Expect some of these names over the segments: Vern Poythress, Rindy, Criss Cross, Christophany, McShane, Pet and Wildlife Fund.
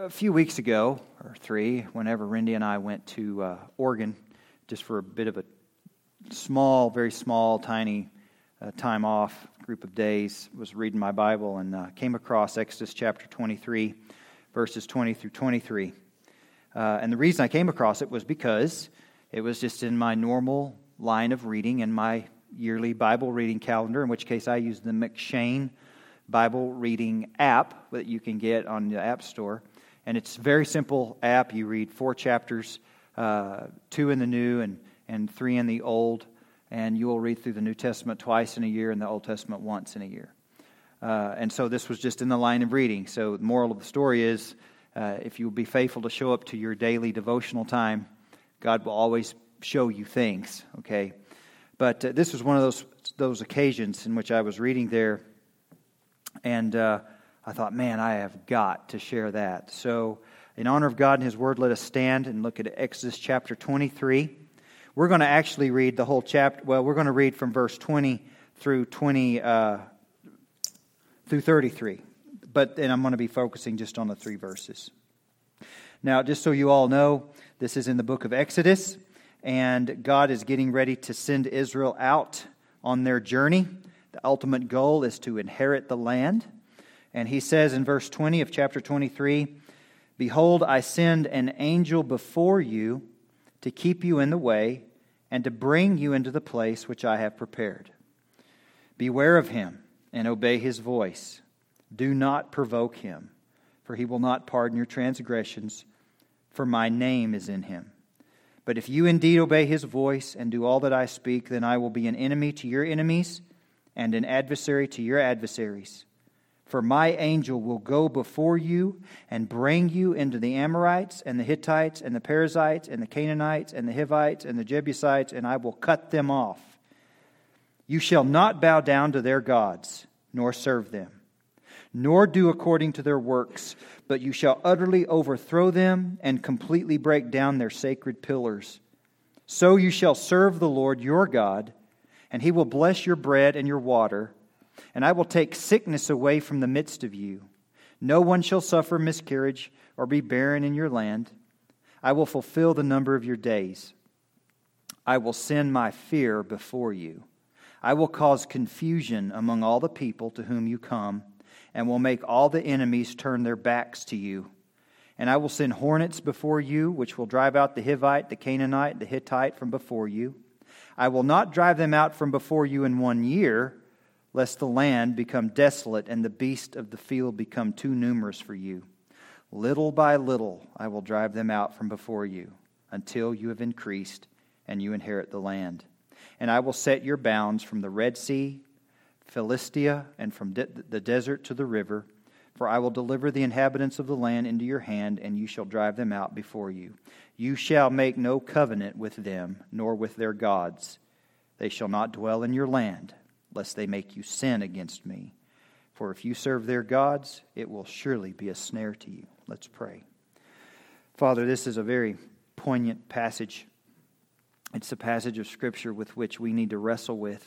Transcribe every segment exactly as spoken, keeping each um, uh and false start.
a few weeks ago, or three, whenever Rindy and I went to uh, Oregon, just for a bit of a small, very small, tiny uh, time off group of days, was reading my Bible and uh, came across Exodus chapter twenty-three, verses twenty through twenty-three. Uh, and the reason I came across it was because it was just in my normal line of reading in my yearly Bible reading calendar, in which case I use the McShane Bible reading app that you can get on the App Store. And it's a very simple app. You read four chapters, uh, two in the New and, and three in the Old, and you will read through the New Testament twice in a year and the Old Testament once in a year. Uh, and so this was just in the line of reading. So the moral of the story is, uh, if you will be faithful to show up to your daily devotional time, God will always show you things, okay? But uh, this was one of those those occasions in which I was reading there, and uh, I thought, man, I have got to share that. So in honor of God and His Word, let us stand and look at Exodus chapter twenty-three. We're going to actually read the whole chapter. Well, we're going to read from verse twenty through thirty-three. But then I'm going to be focusing just on the three verses. Now, just so you all know, this is in the book of Exodus, and God is getting ready to send Israel out on their journey. The ultimate goal is to inherit the land. And He says in verse twenty of chapter twenty-three, "Behold, I send an angel before you to keep you in the way and to bring you into the place which I have prepared. Beware of him and obey his voice. Do not provoke him, for he will not pardon your transgressions, for my name is in him. But if you indeed obey his voice and do all that I speak, then I will be an enemy to your enemies and an adversary to your adversaries. For my angel will go before you and bring you into the Amorites and the Hittites and the Perizzites and the Canaanites and the Hivites and the Jebusites, and I will cut them off. You shall not bow down to their gods, nor serve them, nor do according to their works, but you shall utterly overthrow them and completely break down their sacred pillars. So you shall serve the Lord your God, and He will bless your bread and your water, and I will take sickness away from the midst of you. No one shall suffer miscarriage or be barren in your land. I will fulfill the number of your days. I will send my fear before you. I will cause confusion among all the people to whom you come, and will make all the enemies turn their backs to you. And I will send hornets before you, which will drive out the Hivite, the Canaanite, the Hittite from before you. I will not drive them out from before you in one year, lest the land become desolate and the beasts of the field become too numerous for you. Little by little I will drive them out from before you, until you have increased and you inherit the land. And I will set your bounds from the Red Sea, Philistia, and from de- the desert to the river, for I will deliver the inhabitants of the land into your hand, and you shall drive them out before you. You shall make no covenant with them, nor with their gods. They shall not dwell in your land, lest they make you sin against me. For if you serve their gods, it will surely be a snare to you." Let's pray. Father, this is a very poignant passage. It's a passage of Scripture with which we need to wrestle with.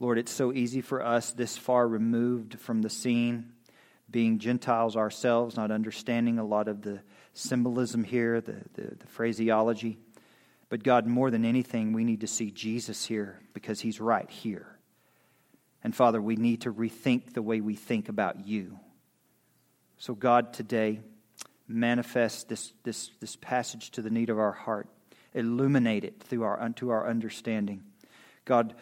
Lord, it's so easy for us, this far removed from the scene, being Gentiles ourselves, not understanding a lot of the symbolism here, the, the, the phraseology. But God, more than anything, we need to see Jesus here, because He's right here. And Father, we need to rethink the way we think about You. So God, today, manifest this, this, this passage to the need of our heart. Illuminate it through our, unto our understanding. God,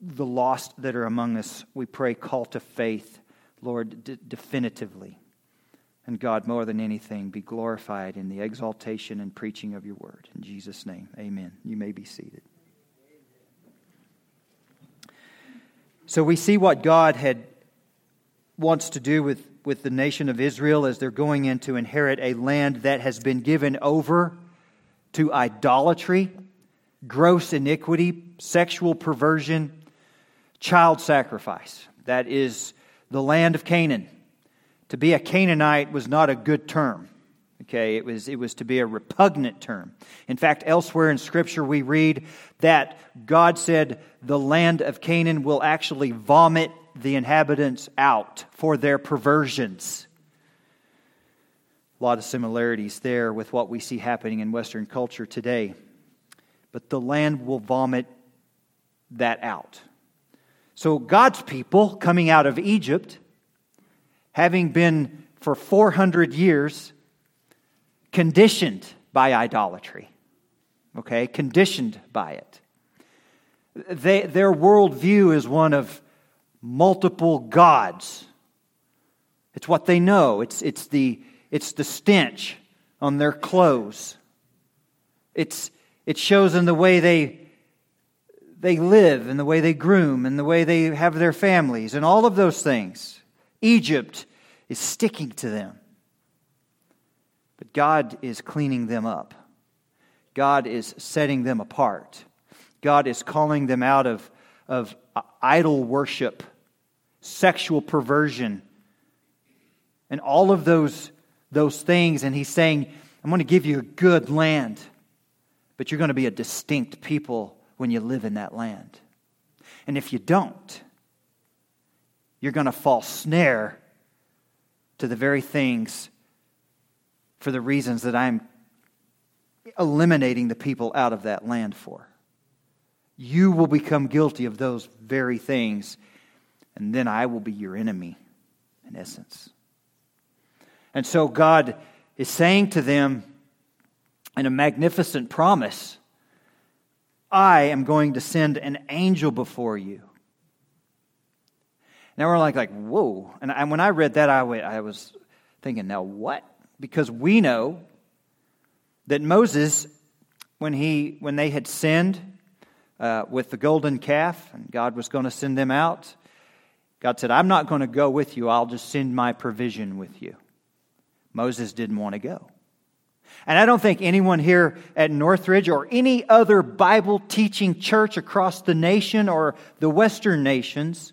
the lost that are among us, we pray, call to faith, Lord, d- definitively. And God, more than anything, be glorified in the exaltation and preaching of Your Word. In Jesus' name, amen. You may be seated. So we see what God had wants to do with, with the nation of Israel as they're going in to inherit a land that has been given over to idolatry, gross iniquity, sexual perversion, child sacrifice. That is the land of Canaan. To be a Canaanite was not a good term. Okay, it was it was to be a repugnant term. In fact, elsewhere in Scripture we read that God said the land of Canaan will actually vomit the inhabitants out for their perversions. A lot of similarities there with what we see happening in Western culture today. But the land will vomit that out. So God's people coming out of Egypt, having been for four hundred years conditioned by idolatry. Okay, conditioned by it. They, their worldview is one of multiple gods. It's what they know. It's it's the it's the stench on their clothes. It's it shows in the way they they live, in the way they groom, in the way they have their families, and all of those things. Egypt is sticking to them. But God is cleaning them up. God is setting them apart. God is calling them out of, of idol worship, sexual perversion, and all of those, those things. And He's saying, I'm going to give you a good land, but you're going to be a distinct people when you live in that land. And if you don't, you're going to fall snare to the very things for the reasons that I'm eliminating the people out of that land for. You will become guilty of those very things, and then I will be your enemy, in essence. And so God is saying to them in a magnificent promise, I am going to send an angel before you. Now we're like, like whoa. And when I read that, I was thinking, now what? Because we know that Moses, when he when they had sinned, Uh, with the golden calf, and God was going to send them out. God said, I'm not going to go with you. I'll just send my provision with you. Moses didn't want to go. And I don't think anyone here at Northridge or any other Bible-teaching church across the nation or the Western nations,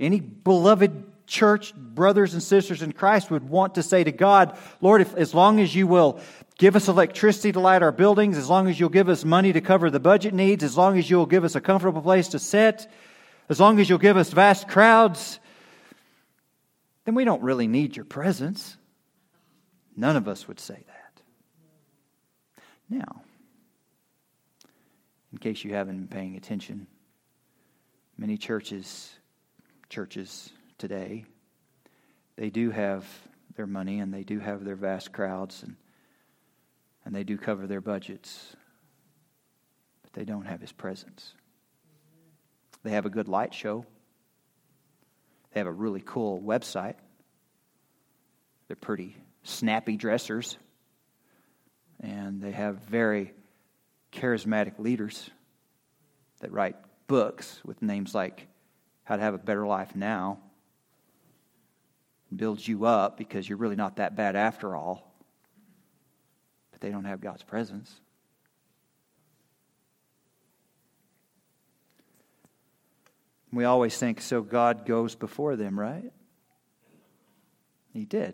any beloved church brothers and sisters in Christ would want to say to God, Lord, if, as long as you will give us electricity to light our buildings, as long as you'll give us money to cover the budget needs, as long as you'll give us a comfortable place to sit, as long as you'll give us vast crowds, then we don't really need your presence. None of us would say that. Now, in case you haven't been paying attention, many churches, churches today, they do have their money and they do have their vast crowds and And they do cover their budgets, but they don't have His presence. They have a good light show. They have a really cool website. They're pretty snappy dressers. And they have very charismatic leaders that write books with names like How to Have a Better Life Now. It builds you up because you're really not that bad after all. They don't have God's presence. We always think, so God goes before them, right? He did.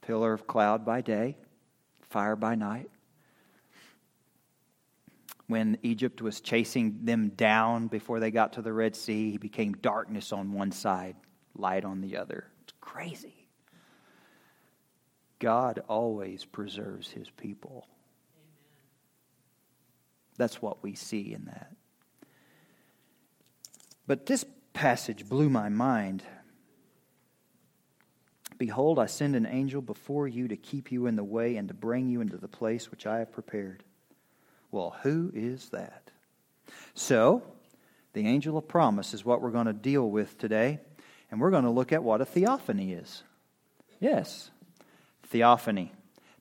Pillar of cloud by day, fire by night. When Egypt was chasing them down before they got to the Red Sea, He became darkness on one side, light on the other. It's crazy. God always preserves His people. Amen. That's what we see in that. But this passage blew my mind. Behold, I send an angel before you to keep you in the way and to bring you into the place which I have prepared. Well, who is that? So, the angel of promise is what we're going to deal with today. And we're going to look at what a theophany is. Yes. Theophany.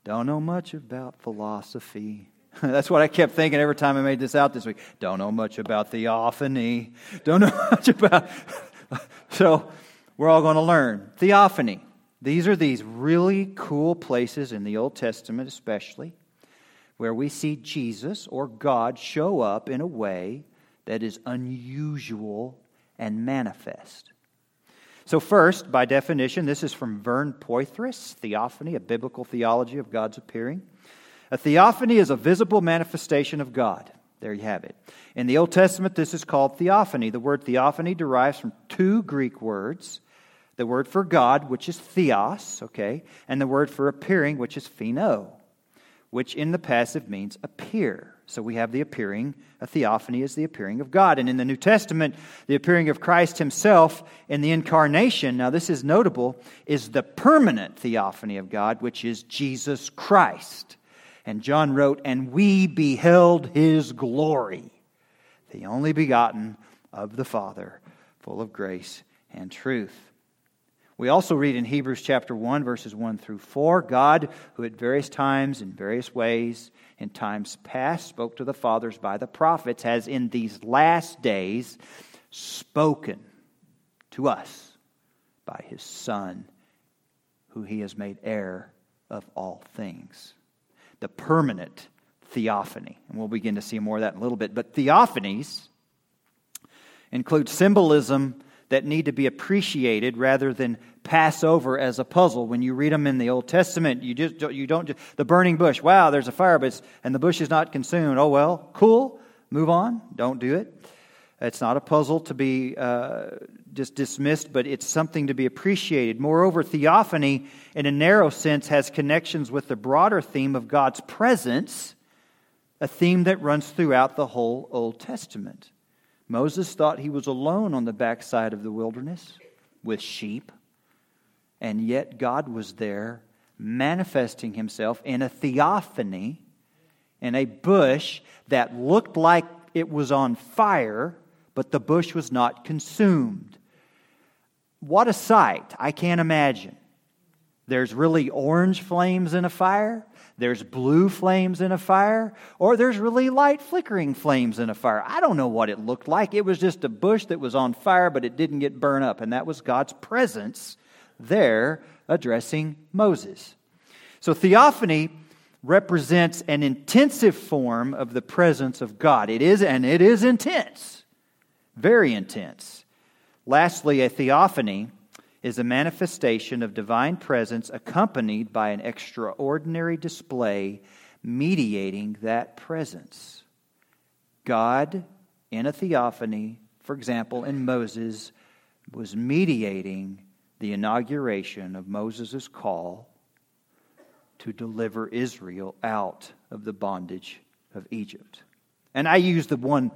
Don't know much about philosophy. That's what I kept thinking every time I made this out this week. Don't know much about theophany. Don't know much about... So, we're all going to learn. Theophany. These are these really cool places in the Old Testament especially where we see Jesus or God show up in a way that is unusual and manifest. So first, by definition, this is from Vern Poythress, Theophany, a biblical theology of God's appearing. A theophany is a visible manifestation of God. There you have it. In the Old Testament, this is called theophany. The word theophany derives from two Greek words. the word for God, which is theos, okay, and the word for appearing, which is pheno, which in the passive means appear. So we have the appearing, a theophany is the appearing of God. And in the New Testament, the appearing of Christ himself in the incarnation, now this is notable, is the permanent theophany of God, which is Jesus Christ. And John wrote, and we beheld his glory, the only begotten of the Father, full of grace and truth. We also read in Hebrews chapter one, verses one through four, God, who at various times, in various ways, in times past, spoke to the fathers by the prophets, has in these last days spoken to us by his Son, who he has made heir of all things. The permanent theophany. And we'll begin to see more of that in a little bit. But theophanies include symbolism that need to be appreciated rather than pass over as a puzzle. When you read them in the Old Testament, you just you don't just, the burning bush. Wow, there's a fire, but it's, and the bush is not consumed. Oh well, cool. Move on. Don't do it. It's not a puzzle to be uh, just dismissed, but it's something to be appreciated. Moreover, theophany, in a narrow sense, has connections with the broader theme of God's presence, a theme that runs throughout the whole Old Testament. Moses thought he was alone on the backside of the wilderness with sheep, and yet God was there manifesting himself in a theophany, in a bush that looked like it was on fire, but the bush was not consumed. What a sight! I can't imagine. There's really orange flames in a fire. There's blue flames in a fire, or there's really light flickering flames in a fire. I don't know what it looked like. It was just a bush that was on fire, but it didn't get burned up. And that was God's presence there addressing Moses. So theophany represents an intensive form of the presence of God. It is, and it is intense, very intense. Lastly, a theophany is a manifestation of divine presence accompanied by an extraordinary display mediating that presence. God, in a theophany, for example, in Moses, was mediating the inauguration of Moses' call to deliver Israel out of the bondage of Egypt. And I use the one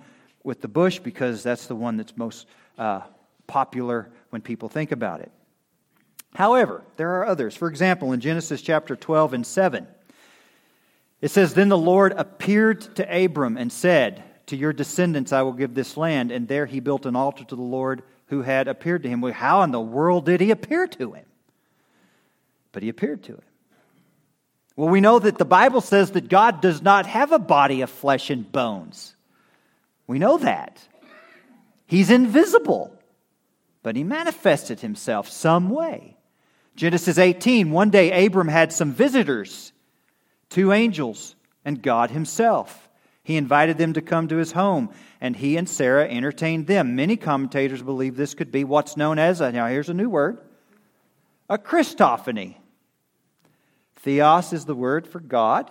with the bush because that's the one that's most uh, popular when people think about it. However, there are others. For example, in Genesis chapter twelve and seven, it says, Then the Lord appeared to Abram and said, To your descendants I will give this land. And there he built an altar to the Lord who had appeared to him. Well, how in the world did he appear to him? But he appeared to him. Well, we know that the Bible says that God does not have a body of flesh and bones. We know that. He's invisible. But he manifested himself some way. Genesis eighteen, one day Abram had some visitors, two angels, and God himself. He invited them to come to his home, and he and Sarah entertained them. Many commentators believe this could be what's known as, a, now here's a new word, a Christophany. Theos is the word for God.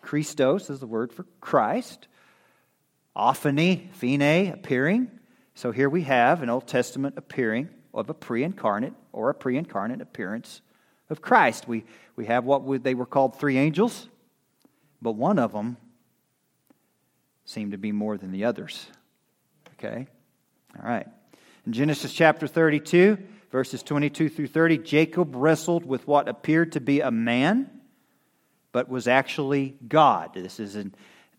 Christos is the word for Christ. Ophany, phene, appearing. So here we have an Old Testament appearing of a pre-incarnate or a pre-incarnate appearance of Christ. We we have what they were called three angels, but one of them seemed to be more than the others. Okay? All right. In Genesis chapter thirty-two, verses twenty-two through thirty, Jacob wrestled with what appeared to be a man, but was actually God. This is in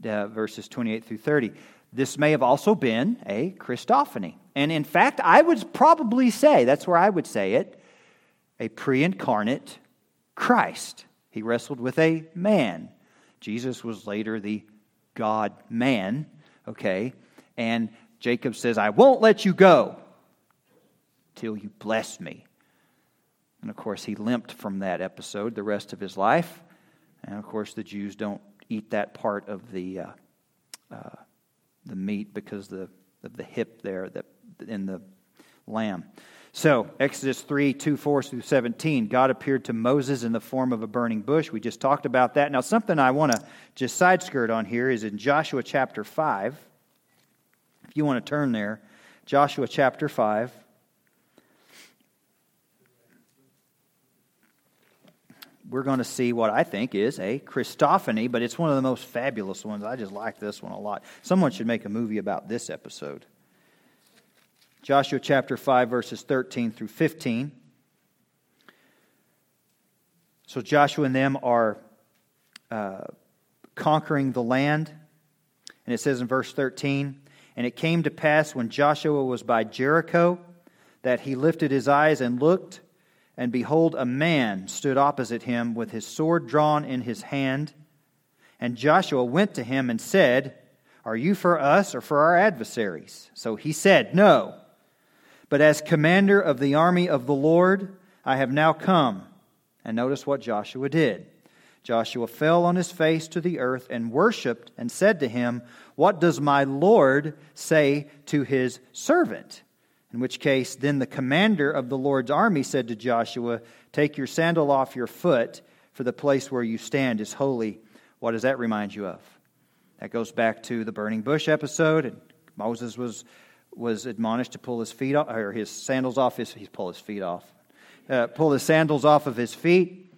uh, verses twenty-eight through thirty. This may have also been a Christophany. And in fact, I would probably say, that's where I would say it, a pre-incarnate Christ. He wrestled with a man. Jesus was later the God-man, okay? And Jacob says, I won't let you go till you bless me. And of course, he limped from that episode the rest of his life. And of course, the Jews don't eat that part of the... Uh, uh, the meat because the, of the hip there that in the lamb. So, Exodus three, two, four through seventeen, God appeared to Moses in the form of a burning bush. We just talked about that. Now, something I want to just side skirt on here is in Joshua chapter five. If you want to turn there, Joshua chapter five. we're going to see what I think is a Christophany, but it's one of the most fabulous ones. I just like this one a lot. Someone should make a movie about this episode. Joshua chapter five, verses thirteen through fifteen. So Joshua and them are uh, conquering the land. And it says in verse thirteen, "And it came to pass when Joshua was by Jericho, that he lifted his eyes and looked, and behold, a man stood opposite him with his sword drawn in his hand. And Joshua went to him and said, 'Are you for us or for our adversaries?' So he said, 'No. But as commander of the army of the Lord, I have now come.' And notice what Joshua did. Joshua fell on his face to the earth and worshipped and said to him, 'What does my Lord say to his servant?' In which case, then the commander of the Lord's army said to Joshua, 'Take your sandal off your foot, for the place where you stand is holy.'" What does that remind you of? That goes back to the burning bush episode, and Moses was was admonished to pull his feet off, or his sandals off. His, he pulled his feet off, uh, pull his sandals off of his feet.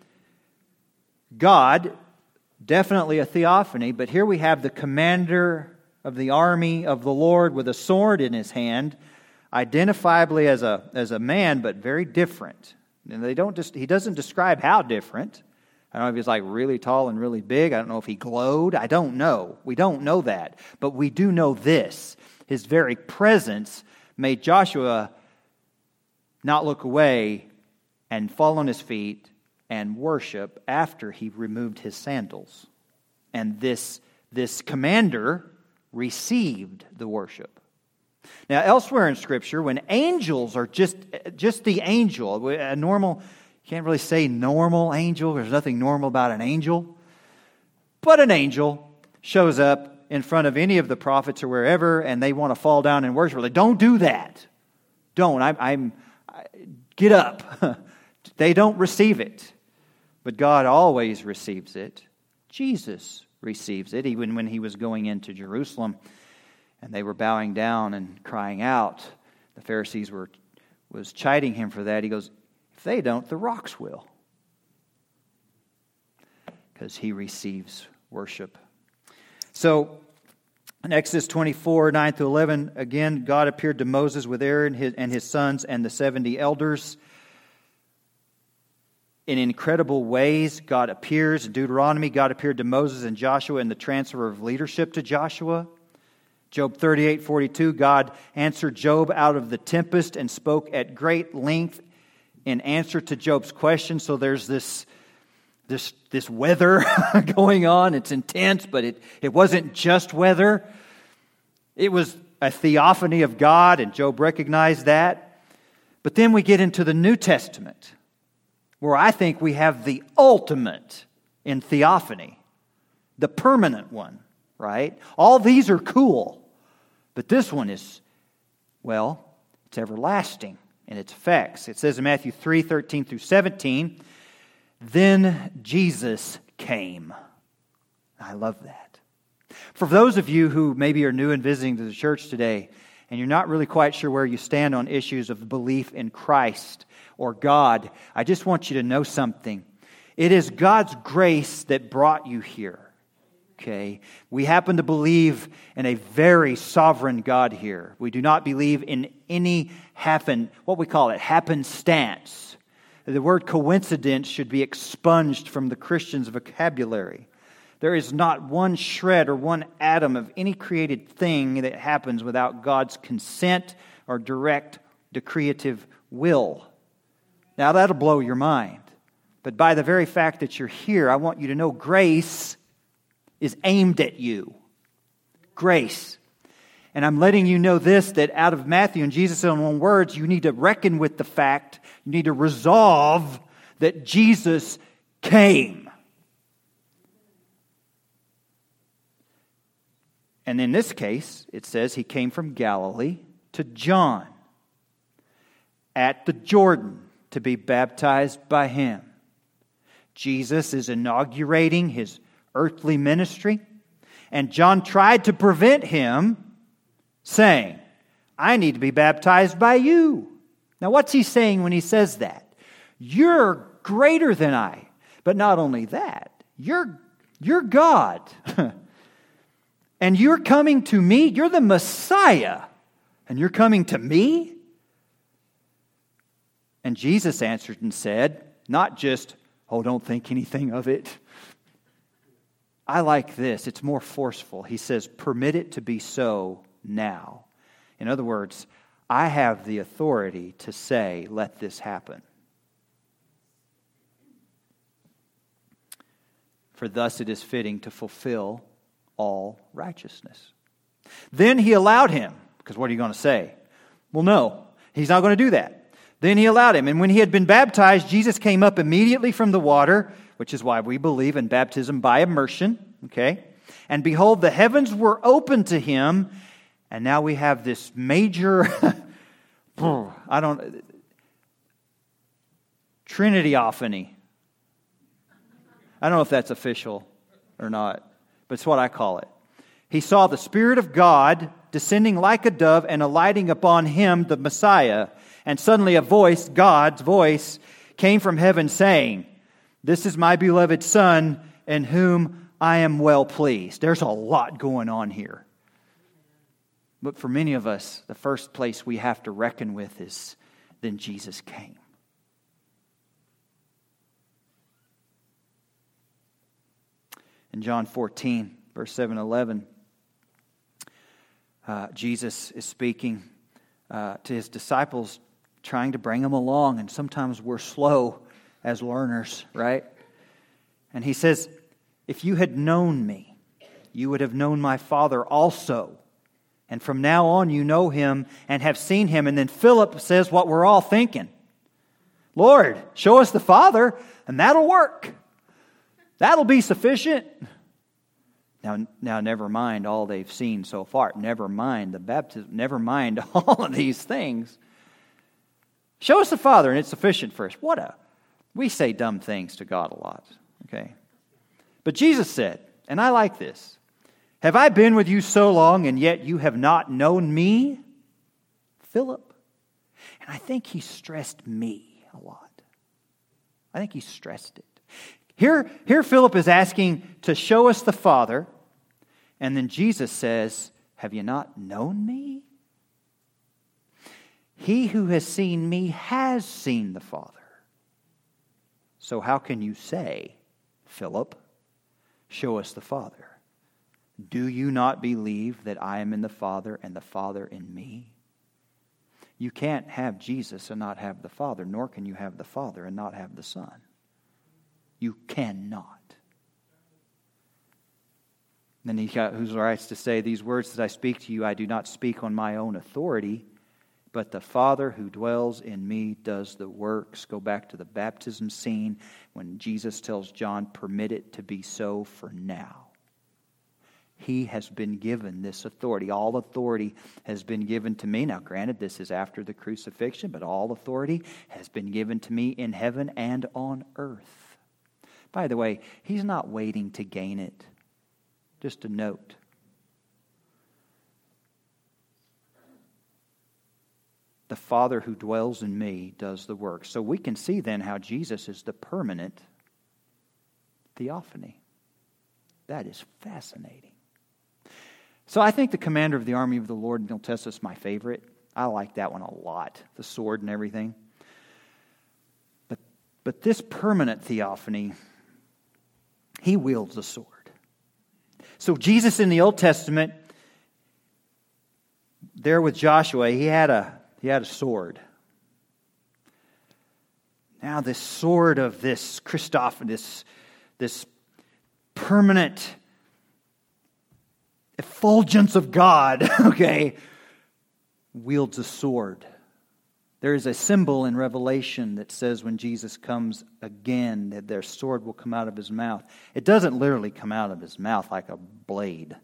God, definitely a theophany, but here we have the commander of the army of the Lord with a sword in his hand, identifiably as a as a man, but very different. And they don't just he doesn't describe how different. I don't know if he's like really tall and really big. I don't know if he glowed. I don't know. We don't know that. But we do know this. His very presence made Joshua not look away and fall on his feet and worship after he removed his sandals. And this this commander received the worship. Now, elsewhere in Scripture, when angels are just just the angel, a normal, you can't really say normal angel, there's nothing normal about an angel, but an angel shows up in front of any of the prophets or wherever, and they want to fall down and worship. Like, don't do that. Don't. I'm, I'm I, get up. They don't receive it. But God always receives it. Jesus receives it, even when he was going into Jerusalem. And they were bowing down and crying out. The Pharisees were was chiding him for that. He goes, if they don't, the rocks will. Because he receives worship. So, in Exodus twenty-four, nine through eleven, again, God appeared to Moses with Aaron and his sons and the seventy elders. In incredible ways, God appears. In Deuteronomy, God appeared to Moses and Joshua in the transfer of leadership to Joshua. Job thirty-eight forty-two, God answered Job out of the tempest and spoke at great length in answer to Job's question. So there's this this this weather going on. It's intense, but it, it wasn't just weather. It was a theophany of God, and Job recognized that. But then we get into the New Testament, where I think we have the ultimate in theophany, the permanent one, right? All these are cool. But this one is, well, it's everlasting in its effects. It says in Matthew three, thirteen through seventeen, "Then Jesus came." I love that. For those of you who maybe are new and visiting to the church today, and you're not really quite sure where you stand on issues of belief in Christ or God, I just want you to know something. It is God's grace that brought you here. Okay, we happen to believe in a very sovereign God here. We do not believe in any happen, what we call it, happenstance. The word coincidence should be expunged from the Christian's vocabulary. There is not one shred or one atom of any created thing that happens without God's consent or direct decreative will. Now that'll blow your mind. But by the very fact that you're here, I want you to know grace is aimed at you. Grace. And I'm letting you know this, that out of Matthew and Jesus' own words, you need to reckon with the fact, you need to resolve that Jesus came. And in this case, it says he came from Galilee to John at the Jordan to be baptized by him. Jesus is inaugurating his earthly ministry, and John tried to prevent him, saying, "I need to be baptized by you." Now, what's he saying when he says that? You're greater than I. But not only that, you're, you're God. And you're coming to me. You're the Messiah. And you're coming to me? And Jesus answered and said, not just, oh, don't think anything of it. I like this. It's more forceful. He says, permit it to be so now. In other words, I have the authority to say, let this happen. For thus it is fitting to fulfill all righteousness. Then he allowed him, because what are you going to say? Well, no, he's not going to do that. Then he allowed him. And when he had been baptized, Jesus came up immediately from the water, which is why we believe in baptism by immersion. Okay? And behold, the heavens were open to him. And now we have this major, I don't, Trinityophany. I don't know if that's official or not, but it's what I call it. He saw the Spirit of God descending like a dove and alighting upon him, the Messiah. And suddenly a voice, God's voice, came from heaven saying, this is my beloved Son in whom I am well pleased. There's a lot going on here. But for many of us, the first place we have to reckon with is, then Jesus came. In John fourteen, verse seven eleven, uh, Jesus is speaking uh, to his disciples, trying to bring them along, and sometimes we're slow as learners, right? And he says, if you had known me, you would have known my Father also. And from now on you know him and have seen him. And then Philip says what we're all thinking. Lord, show us the Father, and that'll work. That'll be sufficient. Now, now, never mind all they've seen so far. Never mind the baptism. Never mind all of these things. Show us the Father, and it's sufficient for us. What a... We say dumb things to God a lot. Okay? But Jesus said, and I like this, have I been with you so long, and yet you have not known me? Philip. And I think he stressed me a lot. I think he stressed it. Here, here Philip is asking to show us the Father, and then Jesus says, have you not known me? He who has seen me has seen the Father. So how can you say, Philip, show us the Father? Do you not believe that I am in the Father and the Father in me? You can't have Jesus and not have the Father, nor can you have the Father and not have the Son. You cannot. Then he who writes to say, these words that I speak to you, I do not speak on my own authority, but the Father who dwells in me does the works. Go back to the baptism scene when Jesus tells John, permit it to be so for now. He has been given this authority. All authority has been given to me. Now, granted, this is after the crucifixion, but all authority has been given to me in heaven and on earth. By the way, he's not waiting to gain it. Just a note. The Father who dwells in me does the work. So we can see then how Jesus is the permanent theophany. That is fascinating. So I think the commander of the army of the Lord in the Old Testament is my favorite. I like that one a lot. The sword and everything. But, but this permanent theophany... He wields a sword. So Jesus in the Old Testament, there with Joshua, he had a he had a sword. Now this sword of this Christophany, this, this permanent effulgence of God, okay, wields a sword. There is a symbol in Revelation that says when Jesus comes again that their sword will come out of his mouth. It doesn't literally come out of his mouth like a blade.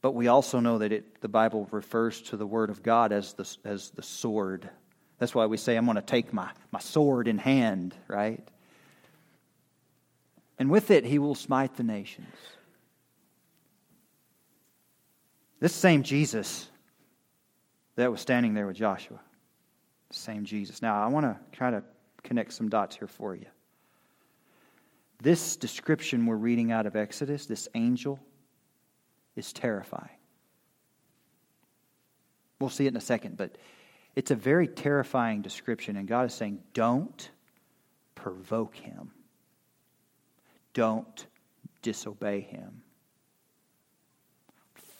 But we also know that it, the Bible refers to the Word of God as the, as the sword. That's why we say, I'm going to take my, my sword in hand, right? And with it, he will smite the nations. This same Jesus that was standing there with Joshua. Same Jesus. Now, I want to try to connect some dots here for you. This description we're reading out of Exodus, this angel, is terrifying. We'll see it in a second, but it's a very terrifying description, and God is saying, don't provoke him. Don't disobey him.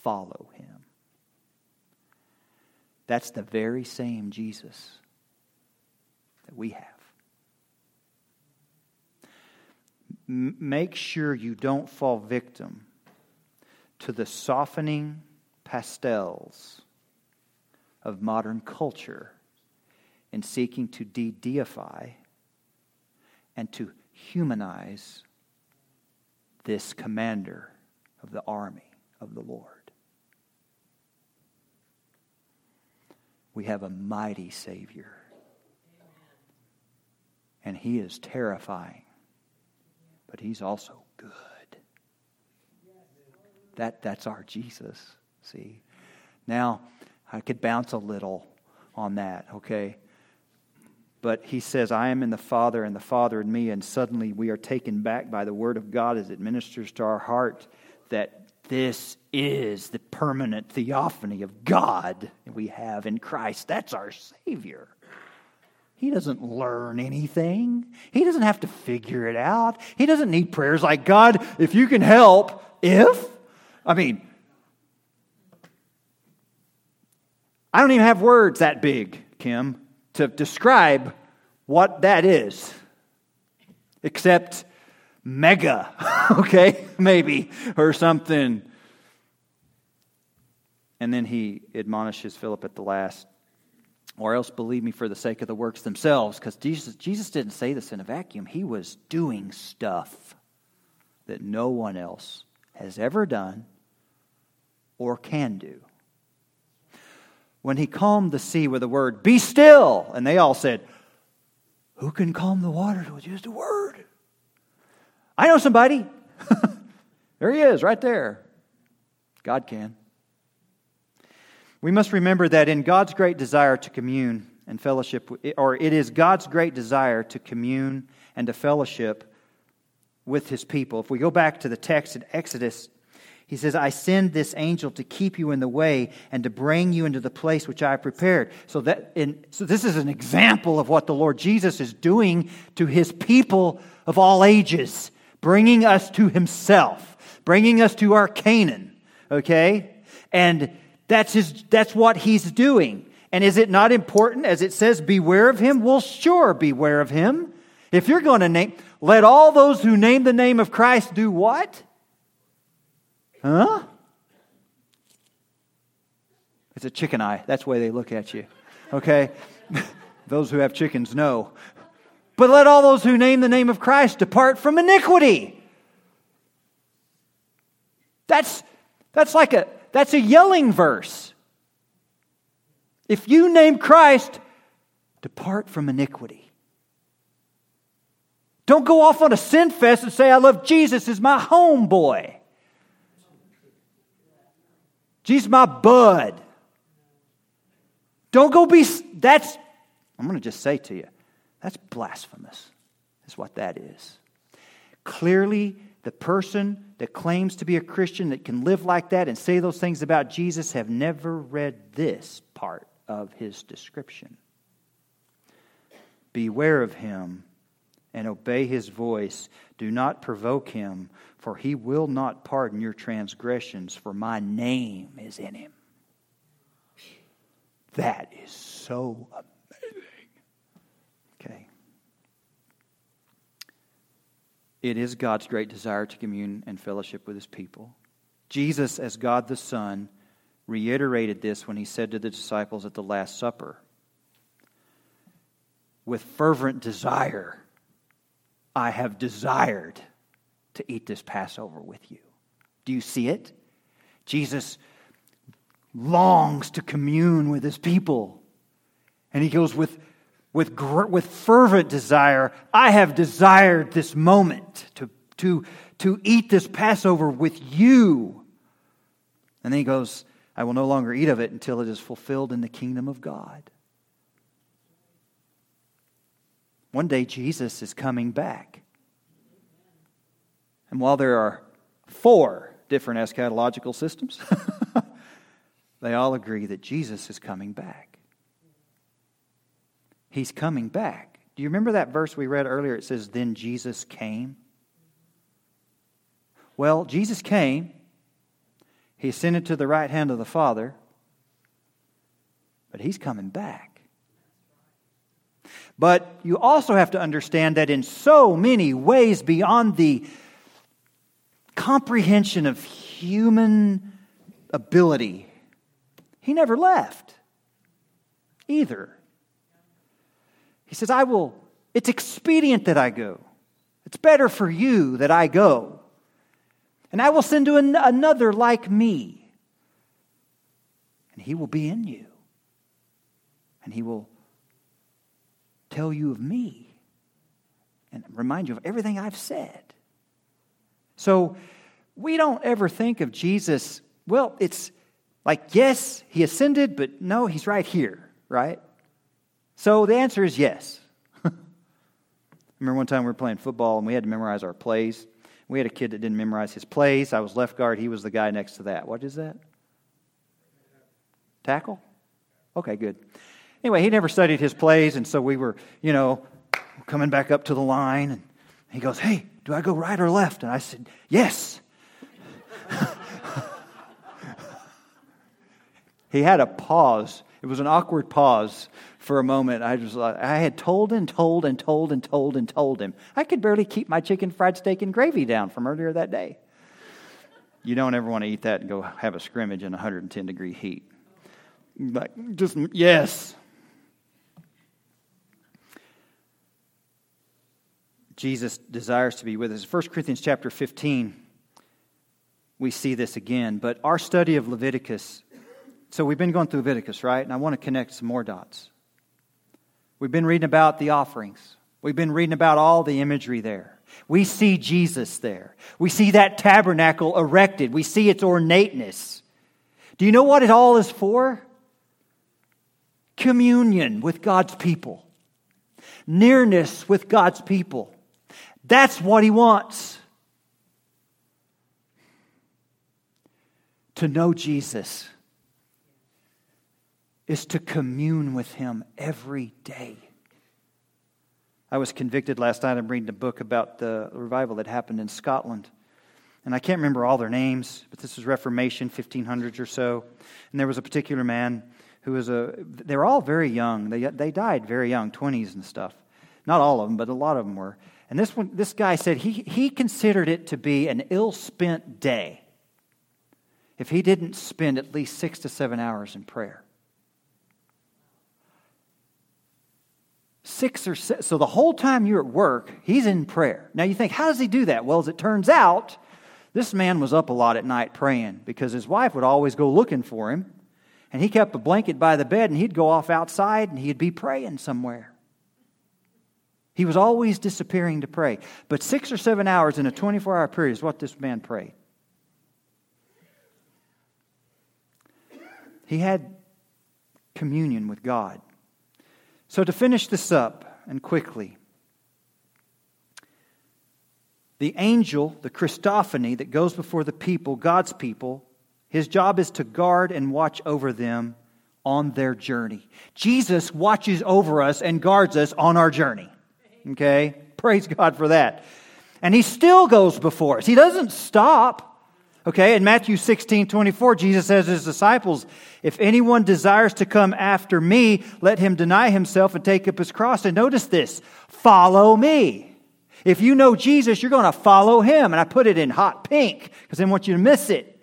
Follow him. That's the very same Jesus that we have. M- make sure you don't fall victim to the softening pastels of modern culture in seeking to de-deify and to humanize this commander of the army of the Lord. We have a mighty Savior, and he is terrifying, but he's also good. That, that's our Jesus, see? Now, I could bounce a little on that, okay? But he says, I am in the Father, and the Father in me, and suddenly we are taken back by the Word of God as it ministers to our heart that this is the permanent theophany of God we have in Christ. That's our Savior. He doesn't learn anything. He doesn't have to figure it out. He doesn't need prayers like, God, if you can help, if... I mean... I don't even have words that big, Kim, to describe what that is, except mega, okay, maybe, or something. And then he admonishes Philip at the last, or else believe me for the sake of the works themselves, because Jesus, Jesus didn't say this in a vacuum. He was doing stuff that no one else has ever done or can do. When he calmed the sea with a word, be still. And they all said, who can calm the waters with just a word? I know somebody. There he is, right there. God can. We must remember that in God's great desire to commune and fellowship, or it is God's great desire to commune and to fellowship with his people. If we go back to the text in Exodus, he says, I send this angel to keep you in the way and to bring you into the place which I have prepared. So that, in, so this is an example of what the Lord Jesus is doing to his people of all ages, bringing us to himself, bringing us to our Canaan, okay? And that's his, that's what he's doing. And is it not important, as it says, beware of him? Well, sure, beware of him. If you're going to name, let all those who name the name of Christ do what? Huh? It's a chicken eye. That's the way they look at you. Okay? Those who have chickens know. But let all those who name the name of Christ depart from iniquity. That's that's like a that's a yelling verse. If you name Christ, depart from iniquity. Don't go off on a sin fest and say, I love Jesus as my homeboy. Jesus, my bud. Don't go be, that's, I'm going to just say to you, that's blasphemous, is what that is. Clearly, the person that claims to be a Christian that can live like that and say those things about Jesus have never read this part of his description. Beware of him and obey his voice. Do not provoke him, for he will not pardon your transgressions, for my name is in him. That is so amazing. Okay. It is God's great desire to commune and fellowship with his people. Jesus, as God the Son, reiterated this when he said to the disciples at the Last Supper, with fervent desire, I have desired to eat this Passover with you. Do you see it? Jesus longs to commune with his people. And he goes with, with, with fervent desire, I have desired this moment to, to, to eat this Passover with you. And then he goes, I will no longer eat of it until it is fulfilled in the kingdom of God. One day Jesus is coming back. And while there are four different eschatological systems, they all agree that Jesus is coming back. He's coming back. Do you remember that verse we read earlier? It says, then Jesus came. Well, Jesus came. He ascended to the right hand of the Father. But He's coming back. But you also have to understand that in so many ways beyond the comprehension of human ability, He never left either. He says, I will, it's expedient that I go. It's better for you that I go. And I will send to an, another like me. And he will be in you. And he will tell you of me. And remind you of everything I've said. So we don't ever think of Jesus, well, it's like, yes, he ascended, but no, he's right here, right? So the answer is yes. I remember one time we were playing football and we had to memorize our plays. We had a kid that didn't memorize his plays. I was left guard. He was the guy next to that. What is that? Tackle? Okay, good. Anyway, he never studied his plays, and so we were, you know, coming back up to the line, and he goes, hey, do I go right or left? And I said, yes. He had a pause. It was an awkward pause for a moment. I just, I had told and told and told and told and told him. I could barely keep my chicken fried steak and gravy down from earlier that day. You don't ever want to eat that and go have a scrimmage in one hundred ten degree heat. Like, just, yes. Jesus desires to be with us. First Corinthians chapter fifteen, we see this again. But our study of Leviticus, so we've been going through Leviticus, right? And I want to connect some more dots. We've been reading about the offerings. We've been reading about all the imagery there. We see Jesus there. We see that tabernacle erected. We see its ornateness. Do you know what it all is for? Communion with God's people. Nearness with God's people. That's what He wants. To know Jesus is to commune with Him every day. I was convicted last night. I'm reading a book about the revival that happened in Scotland. And I can't remember all their names, but this was Reformation, fifteen hundreds or so. And there was a particular man who was a... They were all very young. They, they died very young, twenties and stuff. Not all of them, but a lot of them were. And this one, this guy said he, he considered it to be an ill-spent day if he didn't spend at least six to seven hours in prayer. Six or six, so the whole time you're at work, he's in prayer. Now you think, how does he do that? Well, as it turns out, this man was up a lot at night praying because his wife would always go looking for him. And he kept a blanket by the bed and he'd go off outside and he'd be praying somewhere. He was always disappearing to pray. But six or seven hours in a twenty-four hour period is what this man prayed. He had communion with God. So to finish this up, and quickly, the angel, the Christophany that goes before the people, God's people, his job is to guard and watch over them on their journey. Jesus watches over us and guards us on our journey. Okay? Praise God for that. And He still goes before us. He doesn't stop. Okay, in Matthew sixteen twenty-four, Jesus says to His disciples, if anyone desires to come after me, let him deny himself and take up his cross. And notice this, follow me. If you know Jesus, you're going to follow Him. And I put it in hot pink because I didn't want you to miss it.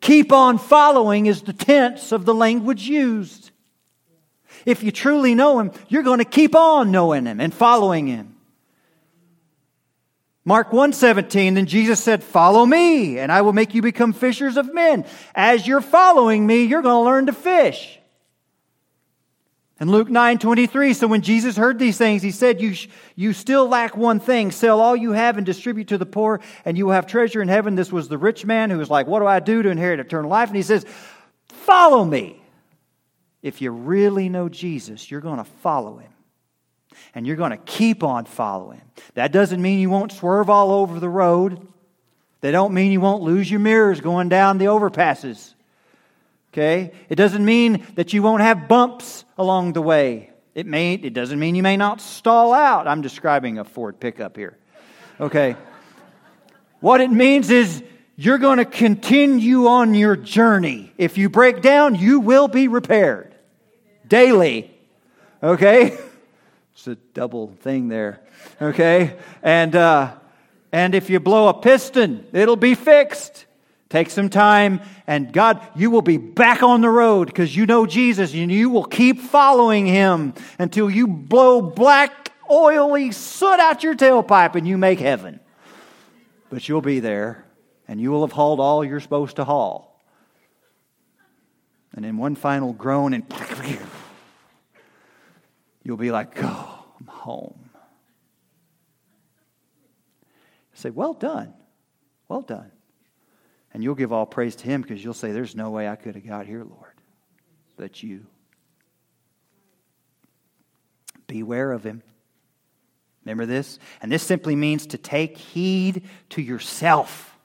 Keep on following is the tense of the language used. If you truly know Him, you're going to keep on knowing Him and following Him. Mark one seventeen, then Jesus said, follow me, and I will make you become fishers of men. As you're following me, you're going to learn to fish. And Luke nine twenty-three, so when Jesus heard these things, He said, you, sh- you still lack one thing. Sell all you have and distribute to the poor, and you will have treasure in heaven. This was the rich man who was like, what do I do to inherit eternal life? And He says, follow me. If you really know Jesus, you're going to follow Him. And you're going to keep on following. That doesn't mean you won't swerve all over the road. They don't mean you won't lose your mirrors going down the overpasses. Okay? It doesn't mean that you won't have bumps along the way. It may. It doesn't mean you may not stall out. I'm describing a Ford pickup here. Okay. What it means is you're going to continue on your journey. If you break down, you will be repaired daily. Okay? It's a double thing there. Okay? And uh, and if you blow a piston, it'll be fixed. Take some time, and God, you will be back on the road because you know Jesus, and you will keep following Him until you blow black, oily soot out your tailpipe and you make heaven. But you'll be there, and you will have hauled all you're supposed to haul. And in one final groan, and you'll be like, oh, I'm home. You say, well done, well done. And you'll give all praise to Him because you'll say, there's no way I could have got here, Lord, but you. Beware of him. Remember this? And this simply means to take heed to yourself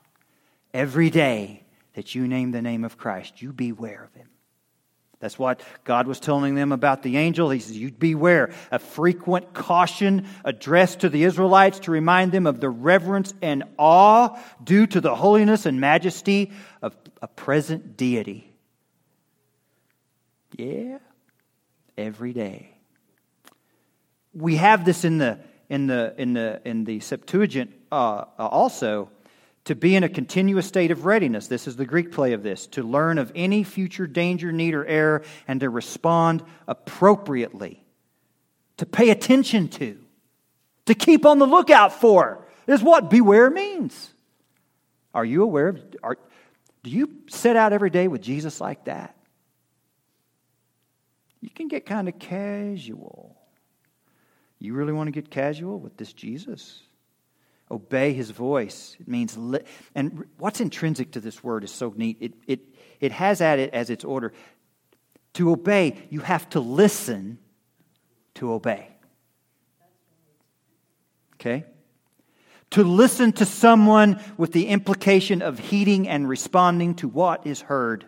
every day that you name the name of Christ. You beware of him. That's what God was telling them about the angel. He says, you beware. A frequent caution addressed to the Israelites to remind them of the reverence and awe due to the holiness and majesty of a present deity. Yeah. Every day. We have this in the in the in the in the Septuagint uh, also. To be in a continuous state of readiness. This is the Greek play of this. To learn of any future danger, need, or error, and to respond appropriately. To pay attention to. To keep on the lookout for. Is what beware means. Are you aware of... Are, do you set out every day with Jesus like that? You can get kind of casual. You really want to get casual with this Jesus? Obey his voice. It means, li- and what's intrinsic to this word is so neat. It it it has at it as its order. To obey, you have to listen to obey. Okay? To listen to someone with the implication of heeding and responding to what is heard.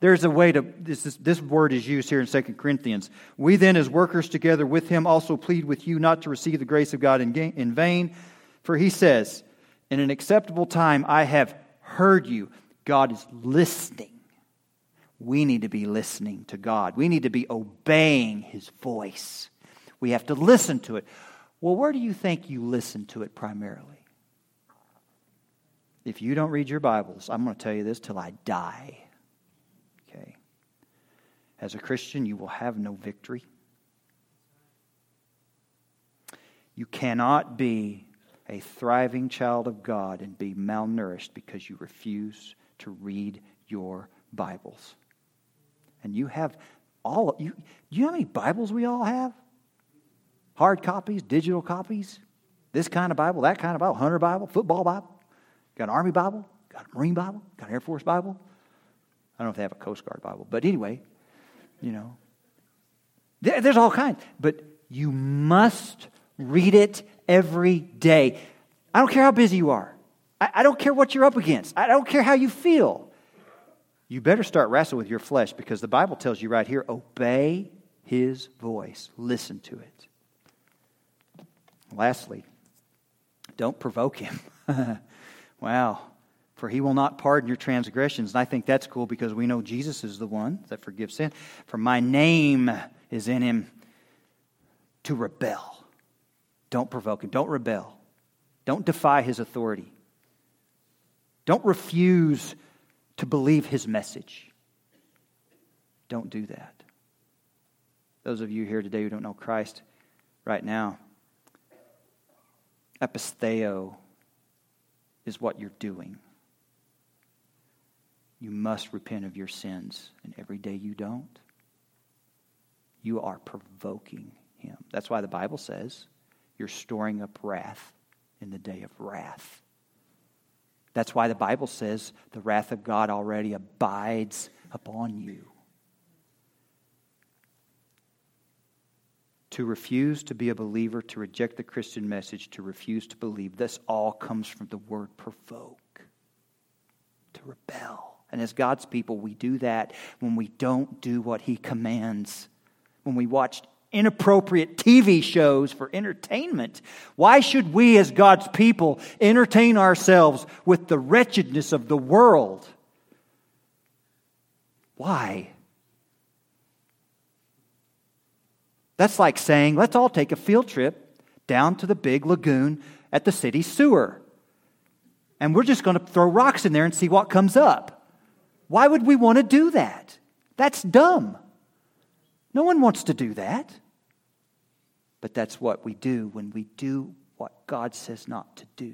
There's a way to, this is, this word is used here in Second Corinthians. We then as workers together with him also plead with you not to receive the grace of God in, gain, in vain. For he says, in an acceptable time I have heard you. God is listening. We need to be listening to God. We need to be obeying his voice. We have to listen to it. Well, where do you think you listen to it primarily? If you don't read your Bibles, I'm going to tell you this till I die. As a Christian, you will have no victory. You cannot be a thriving child of God and be malnourished because you refuse to read your Bibles. And you have all... You, you know how many Bibles we all have? Hard copies, digital copies, this kind of Bible, that kind of Bible, Hunter Bible, football Bible, got an Army Bible, got a Marine Bible, got an Air Force Bible. I don't know if they have a Coast Guard Bible, but anyway... You know, there's all kinds, but you must read it every day. I don't care how busy you are. I don't care what you're up against. I don't care how you feel. You better start wrestling with your flesh because the Bible tells you right here, obey his voice. Listen to it. Lastly, don't provoke him. Wow. For he will not pardon your transgressions. And I think that's cool because we know Jesus is the one that forgives sin. For my name is in him. To rebel. Don't provoke him. Don't rebel. Don't defy his authority. Don't refuse to believe his message. Don't do that. Those of you here today who don't know Christ right now, episteo is what you're doing. You must repent of your sins. And every day you don't, you are provoking him. That's why the Bible says you're storing up wrath in the day of wrath. That's why the Bible says the wrath of God already abides upon you. To refuse to be a believer, to reject the Christian message, to refuse to believe, this all comes from the word provoke, to rebel. And as God's people, we do that when we don't do what he commands, when we watch inappropriate T V shows for entertainment. Why should we as God's people entertain ourselves with the wretchedness of the world? Why? That's like saying, let's all take a field trip down to the big lagoon at the city sewer. And we're just going to throw rocks in there and see what comes up. Why would we want to do that? That's dumb. No one wants to do that. But that's what we do when we do what God says not to do.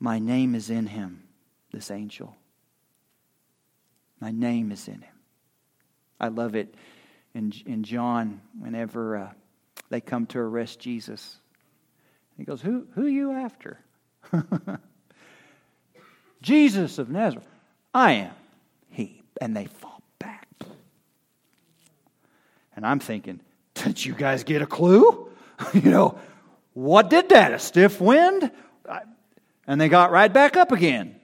My name is in him, this angel. My name is in him. I love it. In, in John, whenever uh, they come to arrest Jesus, he goes, who, who are you after? Jesus of Nazareth. I am he. And they fall back. And I'm thinking, did you guys get a clue? You know, what did that? A stiff wind? I, and they got right back up again.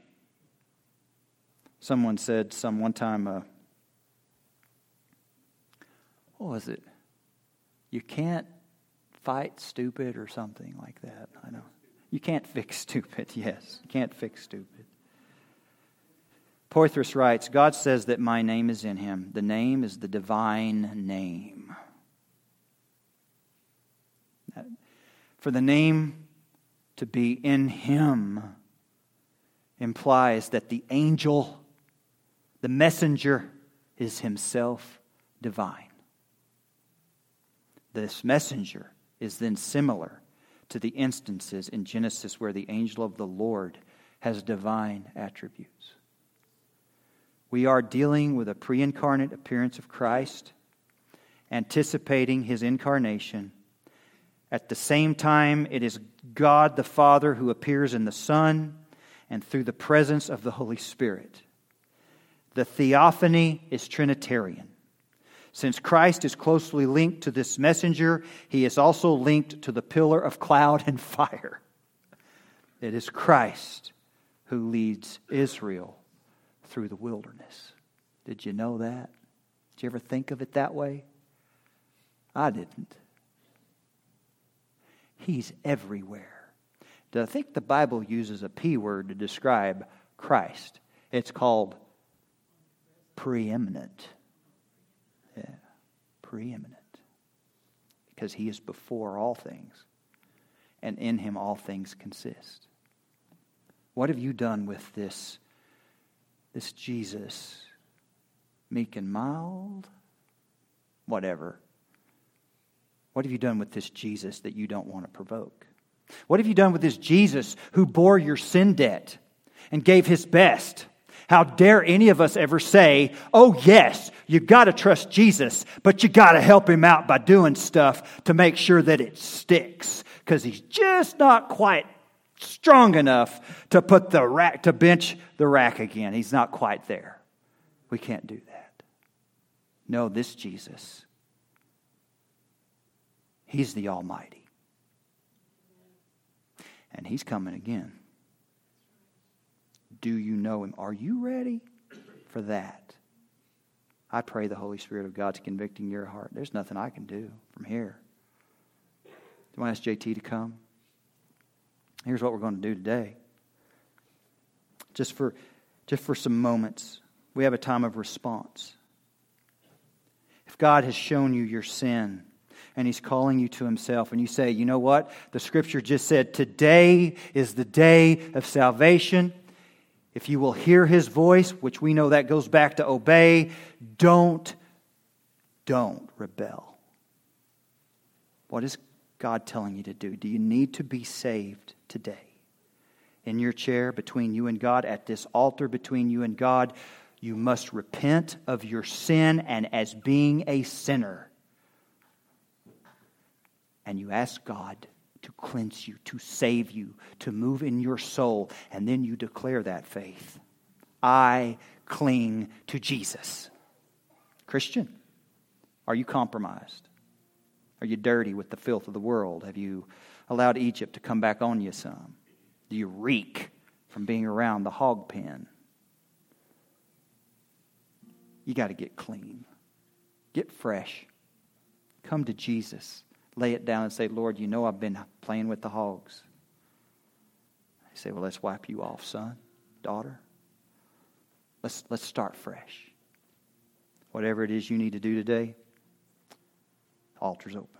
Someone said some one time... Uh, What was it? You can't fight stupid or something like that. I know. You can't fix stupid, yes. You can't fix stupid. Poythress writes, God says that my name is in him. The name is the divine name. For the name to be in him implies that the angel, the messenger, is himself divine. This messenger is then similar to the instances in Genesis where the angel of the Lord has divine attributes. We are dealing with a pre-incarnate appearance of Christ, anticipating his incarnation. At the same time, it is God the Father who appears in the Son and through the presence of the Holy Spirit. The theophany is Trinitarian. Since Christ is closely linked to this messenger, he is also linked to the pillar of cloud and fire. It is Christ who leads Israel through the wilderness. Did you know that? Did you ever think of it that way? I didn't. He's everywhere. I think the Bible uses a P word to describe Christ. It's called preeminent. Yeah, preeminent, because he is before all things, and in him all things consist. What have you done with this, this Jesus, meek and mild, whatever? What have you done with this Jesus that you don't want to provoke? What have you done with this Jesus who bore your sin debt and gave his best? How dare any of us ever say, oh yes, you got to trust Jesus, but you got to help him out by doing stuff to make sure that it sticks, because he's just not quite strong enough to put the rack, to bench the rack again. He's not quite there. We can't do that. No, this Jesus, he's the Almighty. And he's coming again. Do you know him? Are you ready for that? I pray the Holy Spirit of God's convicting your heart. There's nothing I can do from here. Do you want to ask J T to come? Here's what we're going to do today. Just for, just for some moments, we have a time of response. If God has shown you your sin, and he's calling you to himself, and you say, you know what? The scripture just said, today is the day of salvation. If you will hear his voice, which we know that goes back to obey, don't, don't rebel. What is God telling you to do? Do you need to be saved today? In your chair, between you and God, at this altar between you and God, you must repent of your sin and as being a sinner. And you ask God to cleanse you, to save you, to move in your soul. And then you declare that faith. I cling to Jesus. Christian, Are you compromised? Are you dirty with the filth of the world? Have you allowed Egypt to come back on you some? Do you reek from being around the hog pen? You got to get clean. Get fresh. Come to Jesus. Lay it down and say, Lord, you know I've been playing with the hogs. I say, well, let's wipe you off, son, daughter. Let's, let's start fresh. Whatever it is you need to do today, the altar's open.